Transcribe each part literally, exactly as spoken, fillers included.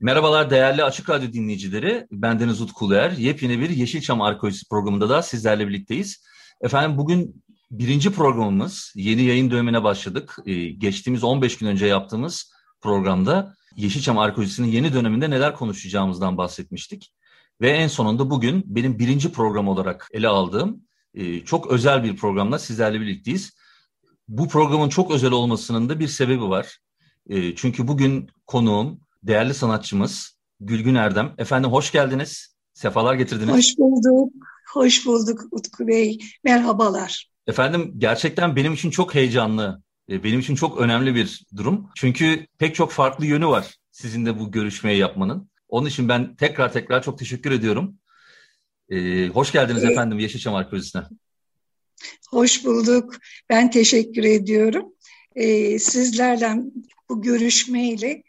Merhabalar değerli Açık Radyo dinleyicileri, ben Deniz Utkuler. Yepyeni bir Yeşilçam Arkeolojisi programında da sizlerle birlikteyiz. Efendim bugün birinci programımız, yeni yayın dönemine başladık. Ee, geçtiğimiz on beş gün önce yaptığımız programda Yeşilçam Arkeolojisi'nin yeni döneminde neler konuşacağımızdan bahsetmiştik. Ve en sonunda bugün benim birinci program olarak ele aldığım e, çok özel bir programla sizlerle birlikteyiz. Bu programın çok özel olmasının da bir sebebi var. E, çünkü bugün konuğum, değerli sanatçımız Gülgün Erdem. Efendim hoş geldiniz, sefalar getirdiniz. Hoş bulduk, hoş bulduk Utku Bey. Merhabalar. Efendim gerçekten benim için çok heyecanlı, benim için çok önemli bir durum. Çünkü pek çok farklı yönü var sizin de bu görüşmeyi yapmanın. Onun için ben tekrar tekrar çok teşekkür ediyorum. Ee, hoş geldiniz ee, efendim Yeşilçam Arkeolojisi'ne. Hoş bulduk, ben teşekkür ediyorum. Ee, sizlerle bu görüşmeyle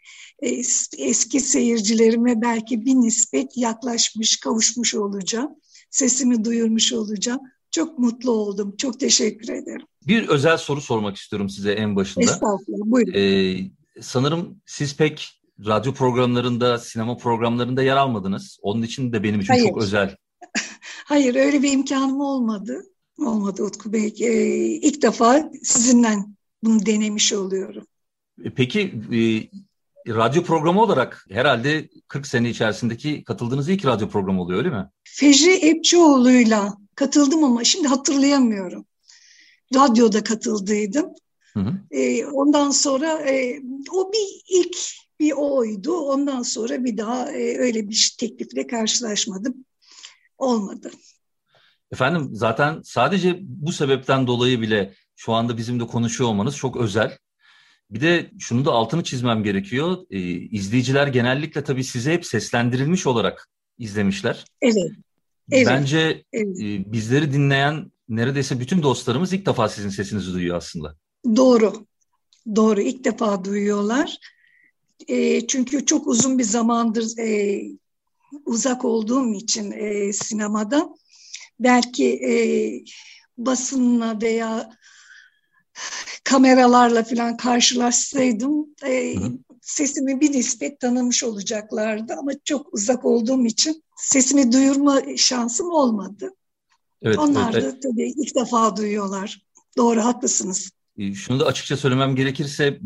eski seyircilerime belki bir nispet yaklaşmış, kavuşmuş olacağım. Sesimi duyurmuş olacağım. Çok mutlu oldum. Çok teşekkür ederim. Bir özel soru sormak istiyorum size en başında. Estağfurullah, buyurun. Ee, sanırım siz pek radyo programlarında, sinema programlarında yer almadınız. Onun için de benim için Hayır. çok özel. Hayır, öyle bir imkanım olmadı. Olmadı Utku Bey. Ee, ilk defa sizinle bunu denemiş oluyorum. Peki... E... Radyo programı olarak herhalde kırk sene içerisindeki katıldığınız ilk radyo programı oluyor öyle mi? Fecri Ebcioğlu'yla katıldım ama şimdi hatırlayamıyorum. Radyoda katıldıydım. Hı hı. E, ondan sonra e, o bir ilk bir oydu. Ondan sonra bir daha e, öyle bir teklifle karşılaşmadım. Olmadı. Efendim zaten sadece bu sebepten dolayı bile şu anda bizimle konuşuyor olmanız çok özel. Bir de şunu da altını çizmem gerekiyor. Ee, izleyiciler genellikle tabii sizi hep seslendirilmiş olarak izlemişler. Evet. evet Bence evet. E, bizleri dinleyen neredeyse bütün dostlarımız ilk defa sizin sesinizi duyuyor aslında. Doğru. Doğru. İlk defa duyuyorlar. E, çünkü çok uzun bir zamandır e, uzak olduğum için e, sinemada belki e, basınla veya kameralarla falan karşılaşsaydım e, sesimi bir nispet tanımış olacaklardı ama çok uzak olduğum için sesimi duyurma şansım olmadı. Evet, onlar evet. da tabii ilk defa duyuyorlar. Doğru, haklısınız. Şunu da açıkça söylemem gerekirse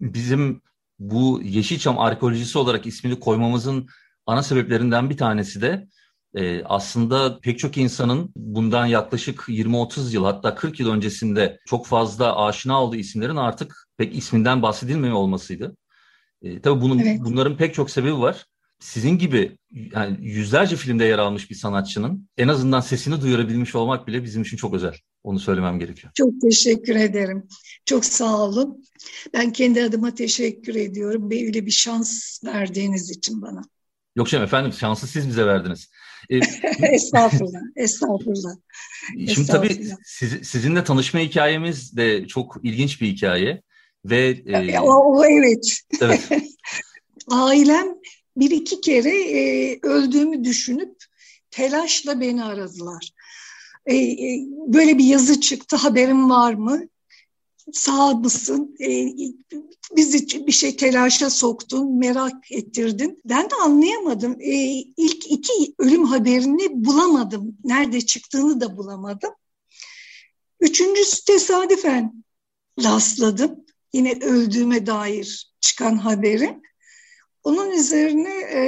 bizim bu Yeşilçam Arkeolojisi olarak ismini koymamızın ana sebeplerinden bir tanesi de Ee, aslında pek çok insanın bundan yaklaşık yirmi otuz yıl hatta kırk yıl öncesinde çok fazla aşina olduğu isimlerin artık pek isminden bahsedilmiyor olmasıydı. Ee, tabii bunun, evet. bunların pek çok sebebi var. Sizin gibi yani yüzlerce filmde yer almış bir sanatçının en azından sesini duyurabilmiş olmak bile bizim için çok özel. Onu söylemem gerekiyor. Çok teşekkür ederim. Çok sağ olun. Ben kendi adıma teşekkür ediyorum. Böyle bir şans verdiğiniz için bana. Yok canım efendim, şansı siz bize verdiniz. Ee, estağfurullah, estağfurullah. Şimdi estağfurullah. Tabii siz, sizinle tanışma hikayemiz de çok ilginç bir hikaye. Ve e... o, o, evet. evet. Ailem bir iki kere e, öldüğümü düşünüp telaşla beni aradılar. E, e, böyle bir yazı çıktı, haberin var mı? Sağ mısın? E, bizi bir şey telaşa soktun, merak ettirdin. Ben de anlayamadım. E, ilk iki ölüm haberini bulamadım. Nerede çıktığını da bulamadım. Üçüncüsü tesadüfen rastladım. Yine öldüğüme dair çıkan haberi. Onun üzerine e,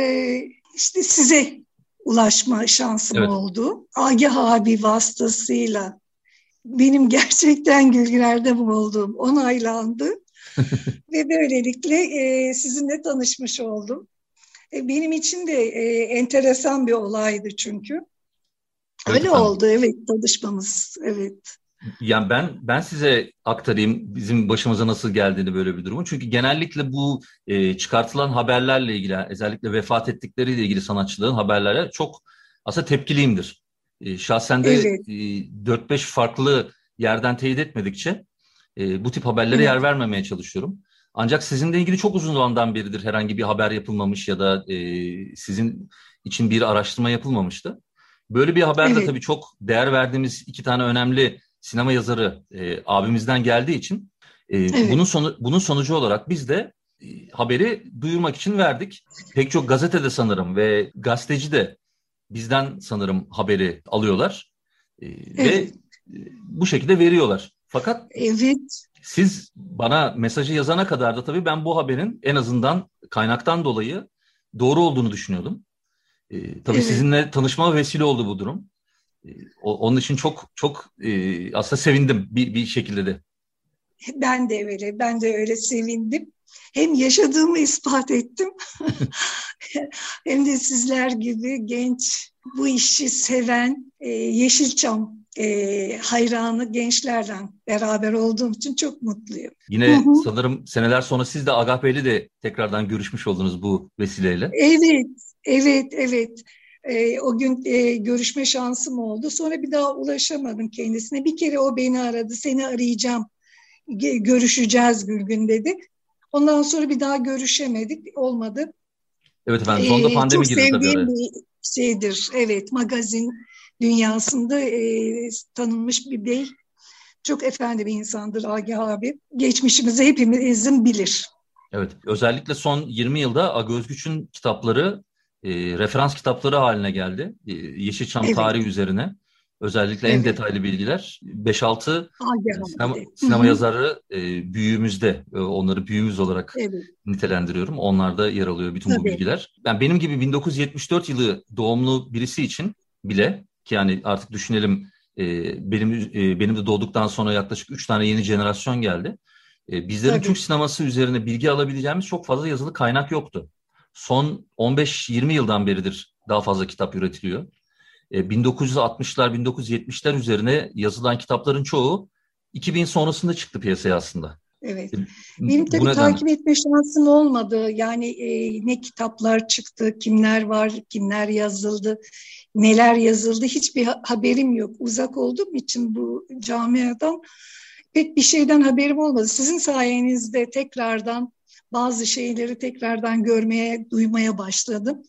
işte size ulaşma şansım evet. oldu. Agah abi vasıtasıyla benim gerçekten Gülgün Erdem olduğum onaylandı ve böylelikle e, sizinle tanışmış oldum. E, benim için de e, enteresan bir olaydı çünkü. Öyle evet, oldu, evet tanışmamız, evet. Yani ben ben size aktarayım bizim başımıza nasıl geldiğini böyle bir durumu. Çünkü genellikle bu e, çıkartılan haberlerle ilgili, özellikle vefat ettikleriyle ilgili sanatçıların haberlere çok aslında tepkiliyimdir. E, şahsen de evet. e, dört beş farklı yerden teyit etmedikçe e, bu tip haberlere evet. yer vermemeye çalışıyorum. Ancak sizinle ilgili çok uzun zamandan beridir herhangi bir haber yapılmamış ya da e, sizin için bir araştırma yapılmamıştı. Böyle bir haber evet. de tabii çok değer verdiğimiz iki tane önemli sinema yazarı e, abimizden geldiği için e, evet. bunun sonu, bunun sonucu olarak biz de e, haberi duyurmak için verdik. Pek çok gazetede sanırım ve gazeteci de bizden sanırım haberi alıyorlar e, evet. ve e, bu şekilde veriyorlar. Fakat evet. siz bana mesajı yazana kadar da tabii ben bu haberin en azından kaynaktan dolayı doğru olduğunu düşünüyordum. E, tabii evet. sizinle tanışmama vesile oldu bu durum. Onun için çok çok e, aslında sevindim bir, bir şekilde de. Ben de öyle, ben de öyle sevindim. Hem yaşadığımı ispat ettim, hem de sizler gibi genç, bu işi seven, e, Yeşilçam e, hayranı gençlerden beraber olduğum için çok mutluyum. Yine Hı-hı. sanırım seneler sonra siz de Agah Bey'le de tekrardan görüşmüş oldunuz bu vesileyle. Evet, evet, evet. E, o gün e, görüşme şansım oldu. Sonra bir daha ulaşamadım kendisine. Bir kere o beni aradı. Seni arayacağım. Ge- görüşeceğiz Gülgün dedi. Ondan sonra bir daha görüşemedik. Olmadı. Evet efendim. Sonunda e, pandemi girdi tabii. Çok sevdiğim bir şeydir. Evet. Magazin dünyasında e, tanınmış bir bey. Çok efendi bir insandır Agah abi. Geçmişimizi hepimizin bilir. Evet. Özellikle son yirmi yılda Agah Özgüç'ün kitapları E, referans kitapları haline geldi. E, Yeşilçam evet. tarihi üzerine. Özellikle evet. en detaylı bilgiler. beş altı sinema, sinema yazarı e, büyüğümüzde. E, onları büyüğümüz olarak evet. nitelendiriyorum. Onlarda yer alıyor bütün Tabii. bu bilgiler. Yani benim gibi bin dokuz yüz yetmiş dört yılı doğumlu birisi için bile ki yani artık düşünelim e, benim e, benim de doğduktan sonra yaklaşık üç tane yeni jenerasyon geldi. E, bizlerin Tabii. Türk sineması üzerine bilgi alabileceğimiz çok fazla yazılı kaynak yoktu. Son on beş yirmi yıldan beridir daha fazla kitap üretiliyor. bin dokuz yüz altmışlar, bin dokuz yüz yetmişler üzerine yazılan kitapların çoğu iki bin sonrasında çıktı piyasaya aslında. Evet. Benim tabii neden... takip etme şansım olmadı. Yani e, ne kitaplar çıktı, kimler var, kimler yazıldı, neler yazıldı hiçbir haberim yok. Uzak olduğum için bu camiadan pek bir şeyden haberim olmadı. Sizin sayenizde tekrardan bazı şeyleri tekrardan görmeye, duymaya başladım.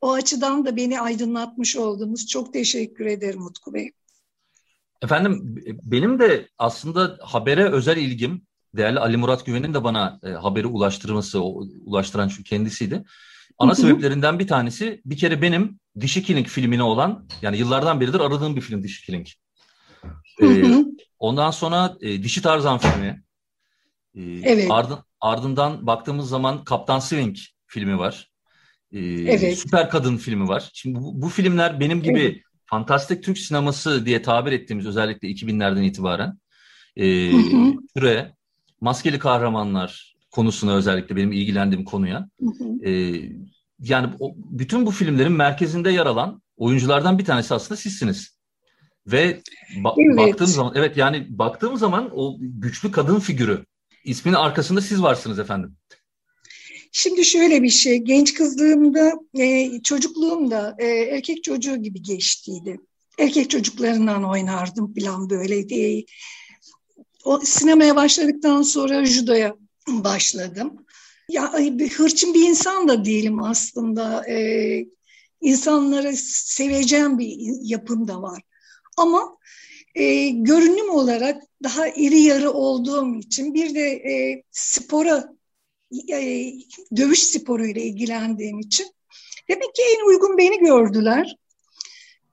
O açıdan da beni aydınlatmış oldunuz. Çok teşekkür ederim Utku Bey. Efendim benim de aslında habere özel ilgim, değerli Ali Murat Güven'in de bana e, haberi ulaştırması, o, ulaştıran çünkü kendisiydi. Ana Hı-hı. sebeplerinden bir tanesi bir kere benim Dişi Killing filmine olan, yani yıllardan beridir aradığım bir film Dişi Killing. E, ondan sonra e, Dişi Tarzan filmi. E, evet. Ardından Ardından baktığımız zaman Captain Swing filmi var. Ee, evet. Süper Kadın filmi var. Şimdi bu, bu filmler benim gibi evet. fantastik Türk sineması diye tabir ettiğimiz özellikle iki binlerden itibaren e, türe, maskeli kahramanlar konusuna özellikle benim ilgilendiğim konuya. E, yani o, bütün bu filmlerin merkezinde yer alan oyunculardan bir tanesi aslında sizsiniz. Ve ba- evet. baktığım zaman evet yani baktığım zaman o güçlü kadın figürü İsminin arkasında siz varsınız efendim. Şimdi şöyle bir şey, genç kızlığımda, e, çocukluğumda e, erkek çocuğu gibi geçtiydi. Erkek çocuklarından oynardım falan böyle diye. O, sinemaya başladıktan sonra judoya başladım. Ya hırçın bir insan da değilim aslında. E, insanları seveceğim bir yapım da var. Ama E, görünüm olarak daha iri yarı olduğum için bir de e, spora, e, dövüş sporuyla ilgilendiğim için demek ki en uygun beni gördüler.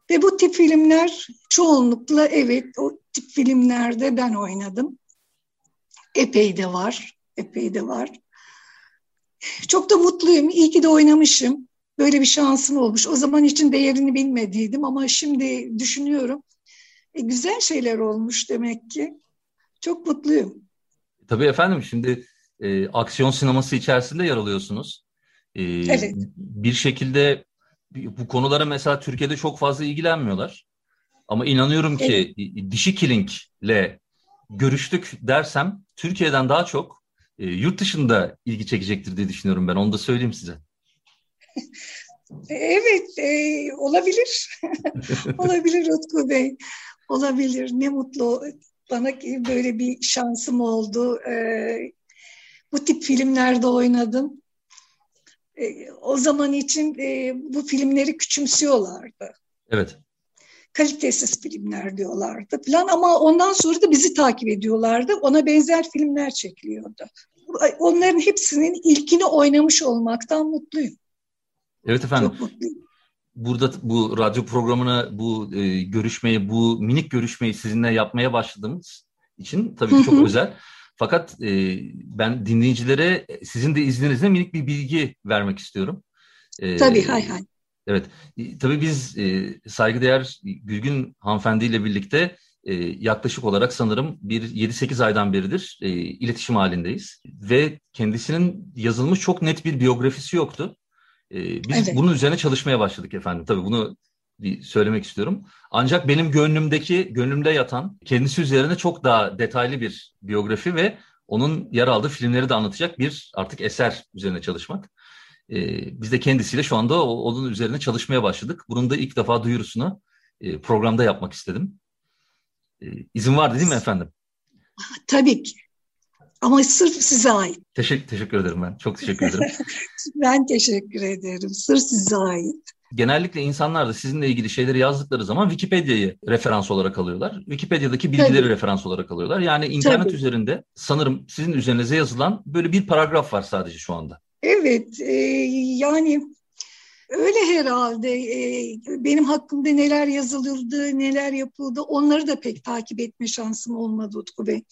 Ve bu tip filmler çoğunlukla evet o tip filmlerde ben oynadım. Epey de var, epey de var. Çok da mutluyum, iyi ki de oynamışım. Böyle bir şansım olmuş. O zaman için değerini bilmediydim ama şimdi düşünüyorum. E, güzel şeyler olmuş demek ki. Çok mutluyum. Tabii efendim şimdi e, aksiyon sineması içerisinde yer alıyorsunuz. E, evet. Bir şekilde bu konulara mesela Türkiye'de çok fazla ilgilenmiyorlar. Ama inanıyorum ki evet. Dişi Killing'le görüştük dersem Türkiye'den daha çok e, yurt dışında ilgi çekecektir diye düşünüyorum ben. Onu da söyleyeyim size. Evet, e, olabilir. Olabilir Utku Bey. Olabilir. Ne mutlu bana ki böyle bir şansım oldu. E, bu tip filmlerde oynadım. E, o zaman için e, bu filmleri küçümsüyorlardı. Evet. Kalitesiz filmler diyorlardı falan ama ondan sonra da bizi takip ediyorlardı. Ona benzer filmler çekiliyordu. Onların hepsinin ilkini oynamış olmaktan mutluyum. Evet efendim. Çok mutluyum. Burada bu radyo programını, bu e, görüşmeyi, bu minik görüşmeyi sizinle yapmaya başladığımız için tabii ki çok Hı-hı. özel. Fakat e, ben dinleyicilere sizin de izninizle minik bir bilgi vermek istiyorum. E, tabii hay hay. Evet, tabii biz e, saygıdeğer Gülgün hanımefendiyle birlikte e, yaklaşık olarak sanırım bir yedi sekiz aydan beridir e, iletişim halindeyiz. Ve kendisinin yazılmış çok net bir biyografisi yoktu. E, biz evet. bunun üzerine çalışmaya başladık efendim. Tabii bunu bir söylemek istiyorum. Ancak benim gönlümdeki, gönlümde yatan kendisi üzerine çok daha detaylı bir biyografi ve onun yer aldığı filmleri de anlatacak bir artık eser üzerine çalışmak. Ee, biz de kendisiyle şu anda onun üzerine çalışmaya başladık. Bunun da ilk defa duyurusunu e, programda yapmak istedim. E, izin vardı değil mi efendim? Tabii ki. Ama sırf size ait. Teşekkür, teşekkür ederim ben. Çok teşekkür ederim. Ben teşekkür ederim. Sırf size ait. Genellikle insanlar da sizinle ilgili şeyleri yazdıkları zaman Wikipedia'yı referans olarak alıyorlar. Wikipedia'daki bilgileri Tabii. referans olarak alıyorlar. Yani internet Tabii. üzerinde sanırım sizin üzerinize yazılan böyle bir paragraf var sadece şu anda. Evet, e, yani öyle herhalde e, benim hakkımda neler yazıldı, neler yapıldı onları da pek takip etme şansım olmadı Utku Bey.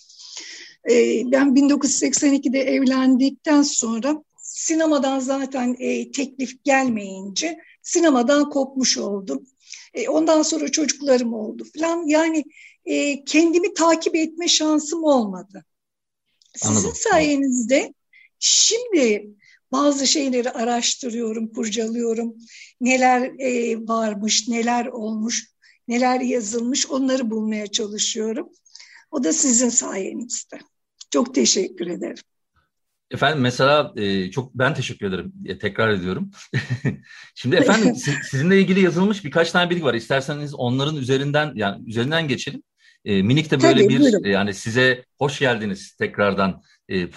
E, ben bin dokuz yüz seksen ikide evlendikten sonra sinemadan zaten e, teklif gelmeyince sinemadan kopmuş oldum. E, ondan sonra çocuklarım oldu falan yani e, kendimi takip etme şansım olmadı. Sizin Anladım. Sayenizde şimdi... Bazı şeyleri araştırıyorum, kurcalıyorum. Neler e, varmış, neler olmuş, neler yazılmış onları bulmaya çalışıyorum. O da sizin sayenizde. Çok teşekkür ederim. Efendim mesela e, çok ben teşekkür ederim. E, tekrar ediyorum. Şimdi efendim sizinle ilgili yazılmış birkaç tane bilgi var. İsterseniz onların üzerinden yani üzerinden geçelim. E, minik de böyle Tabii, bir e, yani size hoş geldiniz tekrardan.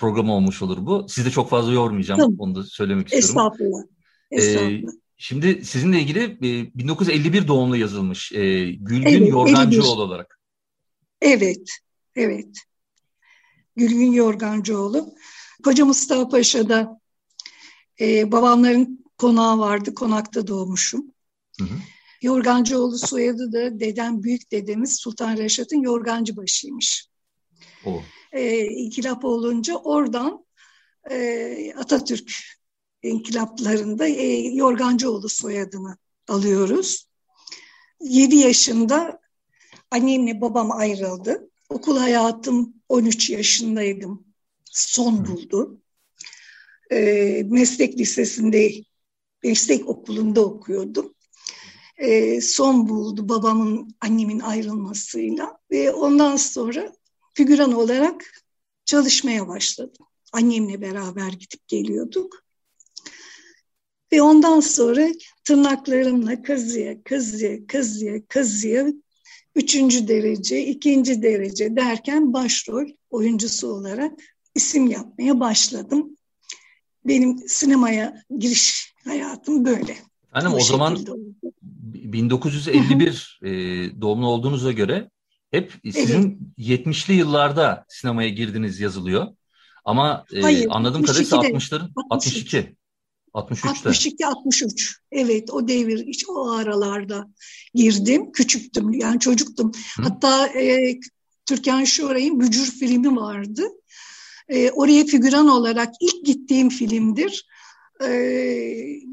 Program olmuş olur bu. Sizi de çok fazla yormayacağım. Tamam. Onu da söylemek istiyorum. Estağfurullah. Estağfurullah. Ee, şimdi sizinle ilgili bin dokuz yüz elli bir doğumlu yazılmış e, Gülgün evet, Yorgancıoğlu elli bir. Olarak. Evet. Evet. Gülgün Yorgancıoğlu. Koca Mustafa Paşa'da e, babamların konağı vardı. Konakta doğmuşum. Hı hı. Yorgancıoğlu soyadı da dedem, büyük dedemiz Sultan Reşat'ın Yorgancıbaşıymış. O. E, inkılap olunca oradan e, Atatürk inkılaplarında e, Yorgancıoğlu soyadını alıyoruz. yedi yaşında annemle babam ayrıldı. Okul hayatım on üç yaşındaydım. Son buldu. E, meslek lisesinde, meslek okulunda okuyordum. E, son buldu babamın, annemin ayrılmasıyla ve ondan sonra figüran olarak çalışmaya başladım. Annemle beraber gidip geliyorduk. Ve ondan sonra tırnaklarımla kazıya, kazıya, kazıya, kazıya üçüncü derece, ikinci derece derken başrol oyuncusu olarak isim yapmaya başladım. Benim sinemaya giriş hayatım böyle. Annem o, o zaman oldu. bin dokuz yüz elli bir doğumlu olduğunuza göre hep sizin evet. yetmişli yıllarda sinemaya girdiniz yazılıyor. Ama Hayır, e, anladığım kadarıyla altmışların altmış iki. altmış üçte. altmış iki altmış üç. Evet, o devir hiç o aralarda girdim. Küçüktüm yani çocuktum. Hı. Hatta e, Türkan Şoray'ın Mücür filmi vardı. E, oraya figüran olarak ilk gittiğim filmdir. E,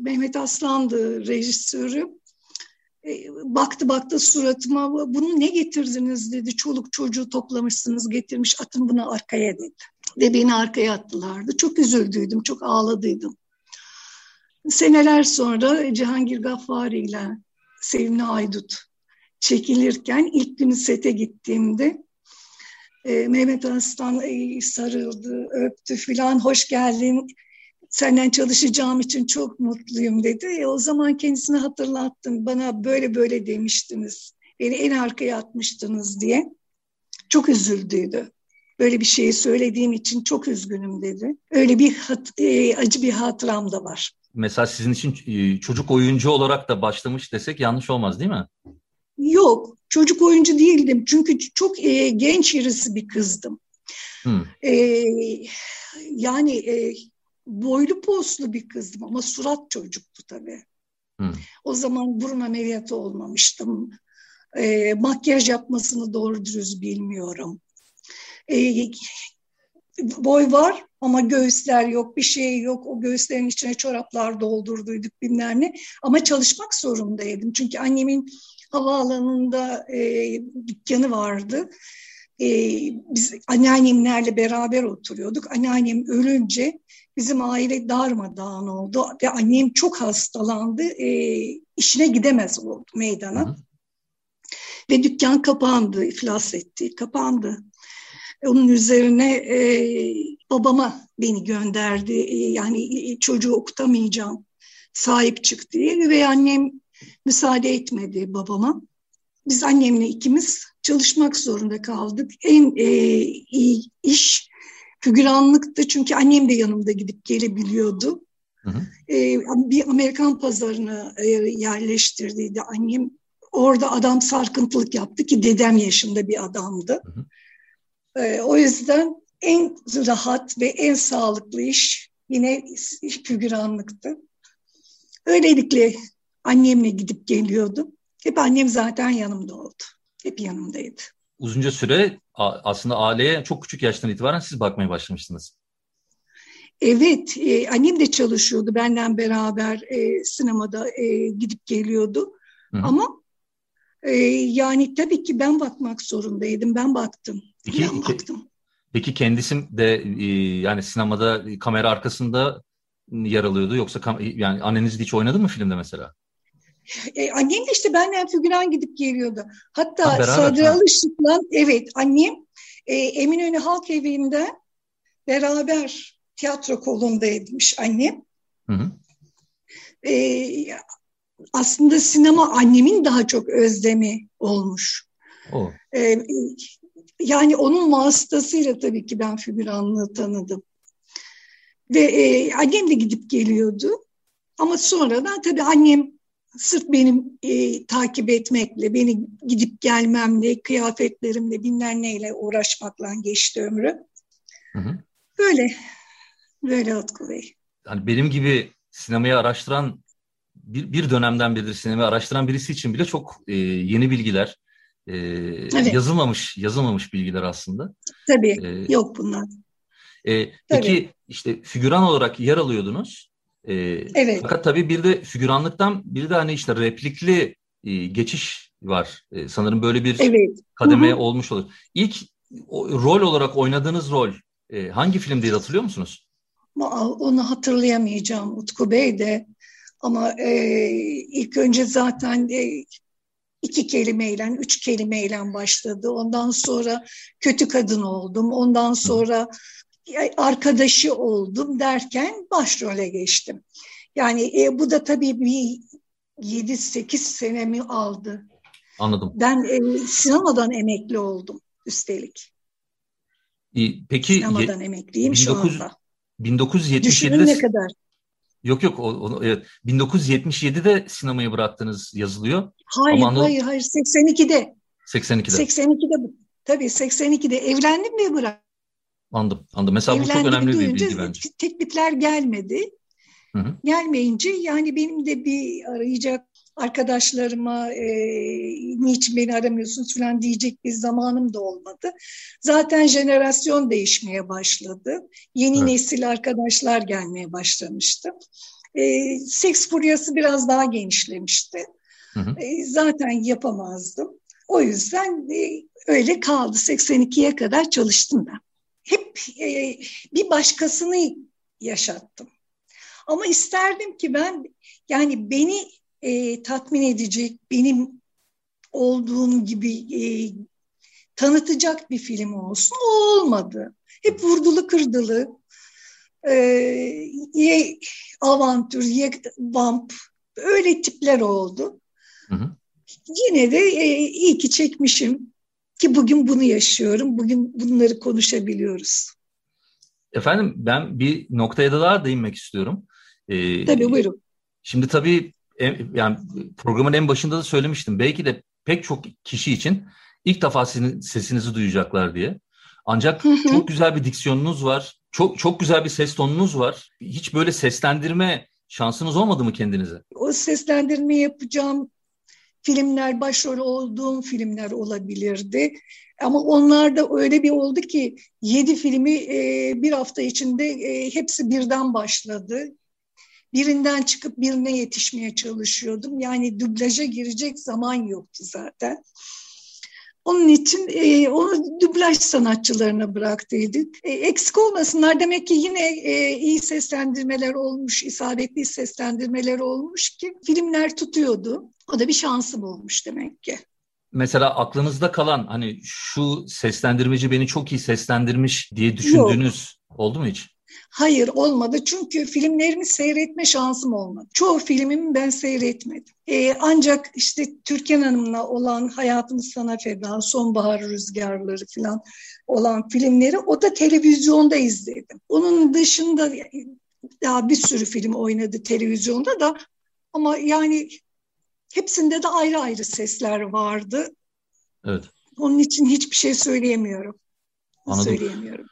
Mehmet Aslan'dı rejisörü. Baktı baktı suratıma, bunu ne getirdiniz dedi, çoluk çocuğu toplamışsınız getirmiş, atın bunu arkaya dedi ve beni arkaya attılardı. Çok üzüldüydüm, çok ağladıydım. Seneler sonra Cihangir Gaffari ile Sevimli Aydut çekilirken ilk gün sete gittiğimde e, Mehmet Aslan e, sarıldı, öptü filan, hoş geldin, senden çalışacağım için çok mutluyum dedi. E, o zaman kendisine hatırlattım, bana böyle böyle demiştiniz, beni en arkaya atmıştınız diye. Çok üzüldüydü. Böyle bir şeyi söylediğim için çok üzgünüm dedi. Öyle bir hat, e, acı bir hatıram da var. Mesela sizin için çocuk oyuncu olarak da başlamış desek yanlış olmaz değil mi? Yok, çocuk oyuncu değildim. Çünkü çok e, genç yarısı bir kızdım. Hmm. E, yani e, boylu poslu bir kızdım ama surat çocuktu tabii. Hmm. O zaman burun ameliyatı olmamıştım. E, makyaj yapmasını doğru dürüst bilmiyorum. E, boy var ama göğüsler yok, bir şey yok. O göğüslerin içine çoraplar doldurduyduk bilmem ne. Ama çalışmak zorundaydım. Çünkü annemin havaalanında e, dükkanı vardı. E, biz anneannemlerle beraber oturuyorduk. Anneannem ölünce bizim aile darmadağın oldu. Ve annem çok hastalandı. E, işine gidemez oldu meydana. Hı. Ve dükkan kapandı, iflas etti, kapandı. Onun üzerine e, babama beni gönderdi. E, yani çocuğu okutamayacağım, sahip çık diye. Ve annem müsaade etmedi babama. Biz annemle ikimiz çalışmak zorunda kaldık. En e, iyi iş figüranlıktı. Çünkü annem de yanımda gidip gelebiliyordu. Hı hı. E, bir Amerikan pazarına e, yerleştirdiydi annem. Orada adam sarkıntılık yaptı ki dedem yaşında bir adamdı. Hı hı. E, o yüzden en rahat ve en sağlıklı iş yine figüranlıktı. Öylelikle annemle gidip geliyordum. Hep annem zaten yanımda oldu. Hep yanımdaydı. Uzunca süre aslında aileye çok küçük yaştan itibaren siz bakmaya başlamıştınız. Evet. E, annem de çalışıyordu. Benden beraber e, sinemada e, gidip geliyordu. Hı-hı. Ama e, yani tabii ki ben bakmak zorundaydım. Ben baktım. Peki, ben baktım. Peki kendisi de e, yani sinemada kamera arkasında yer alıyordu. Yoksa kam- yani anneniz hiç oynadı mı filmde mesela? Ee, annem de işte benden figüran gidip geliyordu. Hatta ha, Sadri Alışık'la evet annem e, Eminönü Halk Evi'nde beraber tiyatro kolundaymış annem. Hı hı. E, aslında sinema annemin daha çok özlemi olmuş. Oh. E, yani onun vasıtasıyla tabii ki ben figüranlığı tanıdım. Ve e, annem de gidip geliyordu. Ama sonradan tabii annem sırf benim e, takip etmekle, beni gidip gelmemle, kıyafetlerimle, bilmem neyle uğraşmakla geçti ömrü. Hı hı. Böyle, böyle Utku Bey. Yani benim gibi sinemayı araştıran, bir, bir dönemden beridir sinemayı araştıran birisi için bile çok e, yeni bilgiler, e, evet. yazılmamış yazılmamış bilgiler aslında. Tabii, ee, yok bunlar. E, peki işte figüran olarak yer alıyordunuz. E, evet. Fakat tabii bir de figüranlıktan bir de hani işte replikli e, geçiş var. E, sanırım böyle bir evet. kademe Hı-hı. olmuş olur. İlk o, rol olarak oynadığınız rol e, hangi filmdeydi hatırlıyor musunuz? Onu hatırlayamayacağım Utku Bey de. Ama e, ilk önce zaten e, iki kelimeyle, üç kelimeyle başladı. Ondan sonra kötü kadın oldum. Ondan sonra Hı. arkadaşı oldum derken başrole geçtim. Yani e, bu da tabii bir yedi sekiz senemi aldı. Anladım. Ben e, sinemadan emekli oldum üstelik. E, peki sinemadan ye- emekliyim bin dokuz yüz, şu anda. bin dokuz yüz yetmiş yedide ne kadar? Yok yok. O, o, evet. bin dokuz yüz yetmiş yedide sinemayı bıraktınız yazılıyor. Hayır Ama hayır hayır seksen ikide. seksen ikide. seksen ikide tabii seksen ikide evlendim ve bıraktım. Anladım, anladım. Mesela evlendim, bu çok önemli bir bilgi bence. Teklifler gelmedi. Hı hı. Gelmeyince yani benim de bir arayacak arkadaşlarıma e, niçin beni aramıyorsunuz falan diyecek bir zamanım da olmadı. Zaten jenerasyon değişmeye başladı. Yeni evet. nesil arkadaşlar gelmeye başlamıştı. E, seks furyası biraz daha genişlemişti. Hı hı. E, zaten yapamazdım. O yüzden e, öyle kaldı. seksen ikiye kadar çalıştım ben. Hep e, bir başkasını yaşattım. Ama isterdim ki ben yani beni e, tatmin edecek, benim olduğum gibi e, tanıtacak bir film olsun. O olmadı. Hep vurdulu kırdılı, e, ye avantür, ye bump, öyle tipler oldu. Hı hı. Yine de e, iyi ki çekmişim ki bugün bunu yaşıyorum. Bugün bunları konuşabiliyoruz. Efendim, ben bir noktaya da daha değinmek istiyorum. Ee, tabii, buyurun. Şimdi tabii yani programın en başında da söylemiştim. Belki de pek çok kişi için ilk defa sizin sesinizi duyacaklar diye. Ancak hı hı. çok güzel bir diksiyonunuz var. Çok çok güzel bir ses tonunuz var. Hiç böyle seslendirme şansınız olmadı mı kendinize? O seslendirme yapacağım filmler, başrol olduğum filmler olabilirdi. Ama onlar da öyle bir oldu ki yedi filmi e, bir hafta içinde e, hepsi birden başladı. Birinden çıkıp birine yetişmeye çalışıyordum. Yani dublaja girecek zaman yoktu zaten. Onun için e, onu dublaj sanatçılarına bıraktıydık. E, eksik olmasınlar. Demek ki yine e, iyi seslendirmeler olmuş, isabetli seslendirmeler olmuş ki filmler tutuyordu. O da bir şansım olmuş demek ki. Mesela aklınızda kalan, hani şu seslendirmeci beni çok iyi seslendirmiş diye düşündüğünüz Yok. oldu mu hiç? Hayır, olmadı. Çünkü filmlerimi seyretme şansım olmadı. Çoğu filmimi ben seyretmedim. Ee, ancak işte Türkan Hanım'la olan Hayatımız Sana Fedai, Sonbahar Rüzgarları falan olan filmleri o da televizyonda izledim. Onun dışında daha bir sürü film oynadı televizyonda da, ama yani hepsinde de ayrı ayrı sesler vardı. Evet. Onun için hiçbir şey söyleyemiyorum. Anladım. Söyleyemiyorum.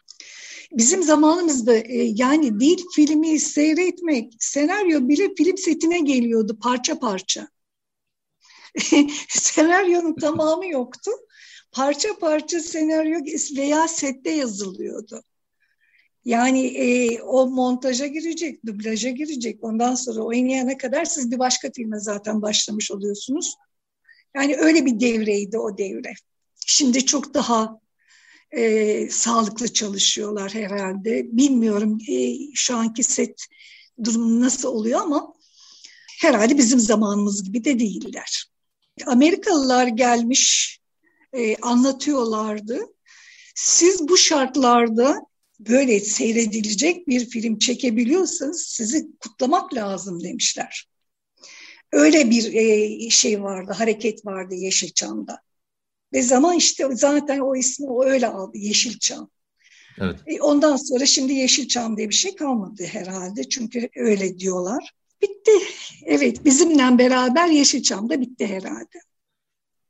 Bizim zamanımızda yani değil, filmi seyretmek, senaryo bile film setine geliyordu parça parça. Senaryonun tamamı yoktu. Parça parça senaryo veya sette yazılıyordu. Yani e, o montaja girecek, dublaja girecek. Ondan sonra oynayana kadar siz bir başka filme zaten başlamış oluyorsunuz. Yani öyle bir devreydi o devre. Şimdi çok daha e, sağlıklı çalışıyorlar herhalde. Bilmiyorum e, şu anki set durumu nasıl oluyor, ama herhalde bizim zamanımız gibi de değiller. Amerikalılar gelmiş e, anlatıyorlardı. Siz bu şartlarda böyle seyredilecek bir film çekebiliyorsanız sizi kutlamak lazım demişler. Öyle bir şey vardı, hareket vardı Yeşilçam'da. Ve zaman işte zaten o ismi o öyle aldı, Yeşilçam. Evet. Ondan sonra şimdi Yeşilçam diye bir şey kalmadı herhalde. Çünkü öyle diyorlar. Bitti. Evet, bizimle beraber Yeşilçam da bitti herhalde.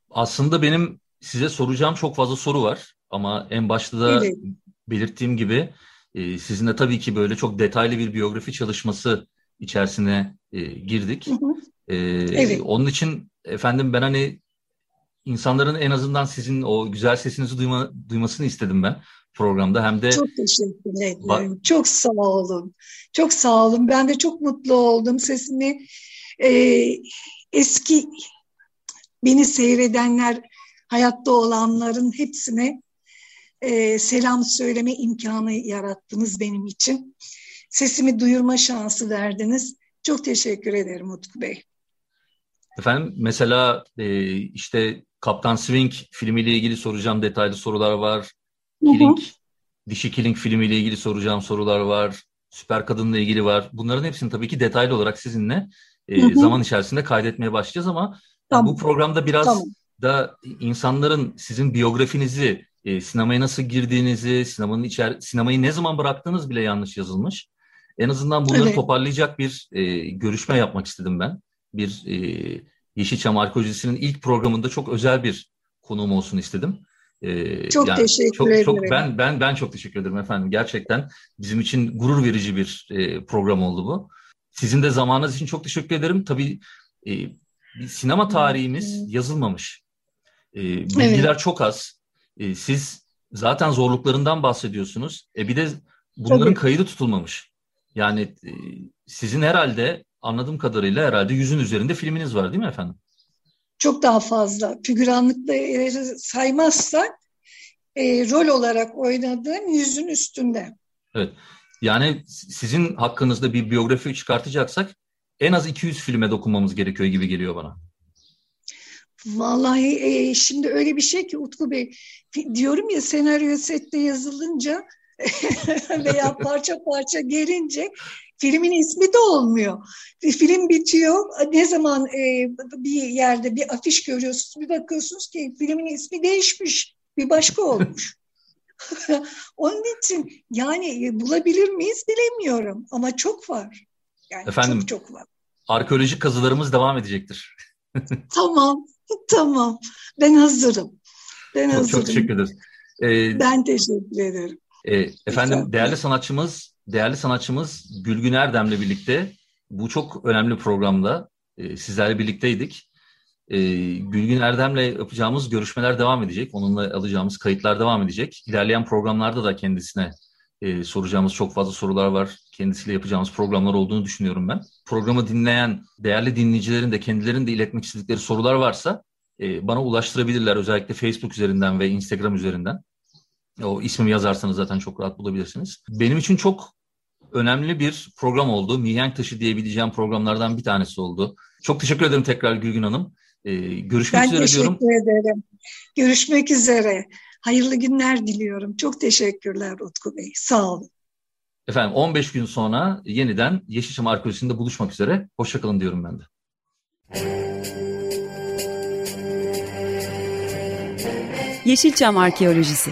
Aslında benim size soracağım çok fazla soru var. Ama en başta da... Evet. Belirttiğim gibi sizin de tabii ki böyle çok detaylı bir biyografi çalışması içerisine girdik. Hı hı. Ee, evet. Onun için efendim ben hani insanların en azından sizin o güzel sesinizi duyma, duymasını istedim ben programda. Hem de çok teşekkür ederim. Ba- çok sağ olun. Çok sağ olun. Ben de çok mutlu oldum. Sesimi e, eski beni seyredenler, hayatta olanların hepsine Ee, selam söyleme imkanı yarattınız benim için. Sesimi duyurma şansı verdiniz. Çok teşekkür ederim Utku Bey. Efendim mesela e, işte Captain Swing filmiyle ilgili soracağım detaylı sorular var. Killing, Dişi Killing filmiyle ilgili soracağım sorular var. Süper Kadın'la ilgili var. Bunların hepsini tabii ki detaylı olarak sizinle e, zaman içerisinde kaydetmeye başlayacağız, ama tamam. bu programda biraz tamam. da insanların sizin biyografinizi, E, sinemaya nasıl girdiğinizi, sinemanın içer- sinemayı ne zaman bıraktığınız bile yanlış yazılmış. En azından bunları evet. toparlayacak bir e, görüşme yapmak istedim ben. Bir e, Yeşilçam Arkeolojisi'nin ilk programında çok özel bir konuğum olsun istedim. E, çok yani teşekkür çok, ederim. Çok, ben ben ben çok teşekkür ederim efendim. Gerçekten bizim için gurur verici bir e, program oldu bu. Sizin de zamanınız için çok teşekkür ederim. Tabii e, sinema tarihimiz yazılmamış. E, bilgiler evet. çok az. Siz zaten zorluklarından bahsediyorsunuz. E bir de bunların Tabii. kaydı tutulmamış. Yani sizin herhalde anladığım kadarıyla herhalde yüzün üzerinde filminiz var değil mi efendim? Çok daha fazla. Figüranlıkları saymazsak e, rol olarak oynadığım yüzün üstünde. Evet. Yani sizin hakkınızda bir biyografi çıkartacaksak en az iki yüz filme dokunmamız gerekiyor gibi geliyor bana. Vallahi e, şimdi öyle bir şey ki Utku Bey, diyorum ya, senaryo sette yazılınca veya parça parça gelince filmin ismi de olmuyor. Film bitiyor. Ne zaman e, bir yerde bir afiş görüyorsunuz, bir bakıyorsunuz ki filmin ismi değişmiş, bir başka olmuş. Onun için yani bulabilir miyiz bilemiyorum ama çok var. Yani efendim, çok çok var. Arkeolojik kazılarımız devam edecektir. Tamam, tamam. Ben hazırım. Ben hazırım. Çok teşekkür ederiz. Ee, ben teşekkür ederim. E, efendim Lütfen. değerli sanatçımız, değerli sanatçımız Gülgün Erdem'le birlikte bu çok önemli programda e, sizlerle birlikteydik. E, Gülgün Erdem'le yapacağımız görüşmeler devam edecek. Onunla alacağımız kayıtlar devam edecek. İlerleyen programlarda da kendisine e, soracağımız çok fazla sorular var. Kendisiyle yapacağımız programlar olduğunu düşünüyorum ben. Programı dinleyen değerli dinleyicilerin de kendilerinin de iletmek istedikleri sorular varsa e, bana ulaştırabilirler. Özellikle Facebook üzerinden ve Instagram üzerinden. O ismimi yazarsanız zaten çok rahat bulabilirsiniz. Benim için çok önemli bir program oldu. Mihenk taşı diyebileceğim programlardan bir tanesi oldu. Çok teşekkür ederim tekrar Gülgün Hanım. Ee, görüşmek ben üzere diyorum. Ben teşekkür ederim. Görüşmek üzere. Hayırlı günler diliyorum. Çok teşekkürler Utku Bey. Sağ olun. Efendim on beş gün sonra yeniden Yeşilçam Arkeolojisi'nde buluşmak üzere. Hoşçakalın diyorum ben de. Yeşilçam Arkeolojisi.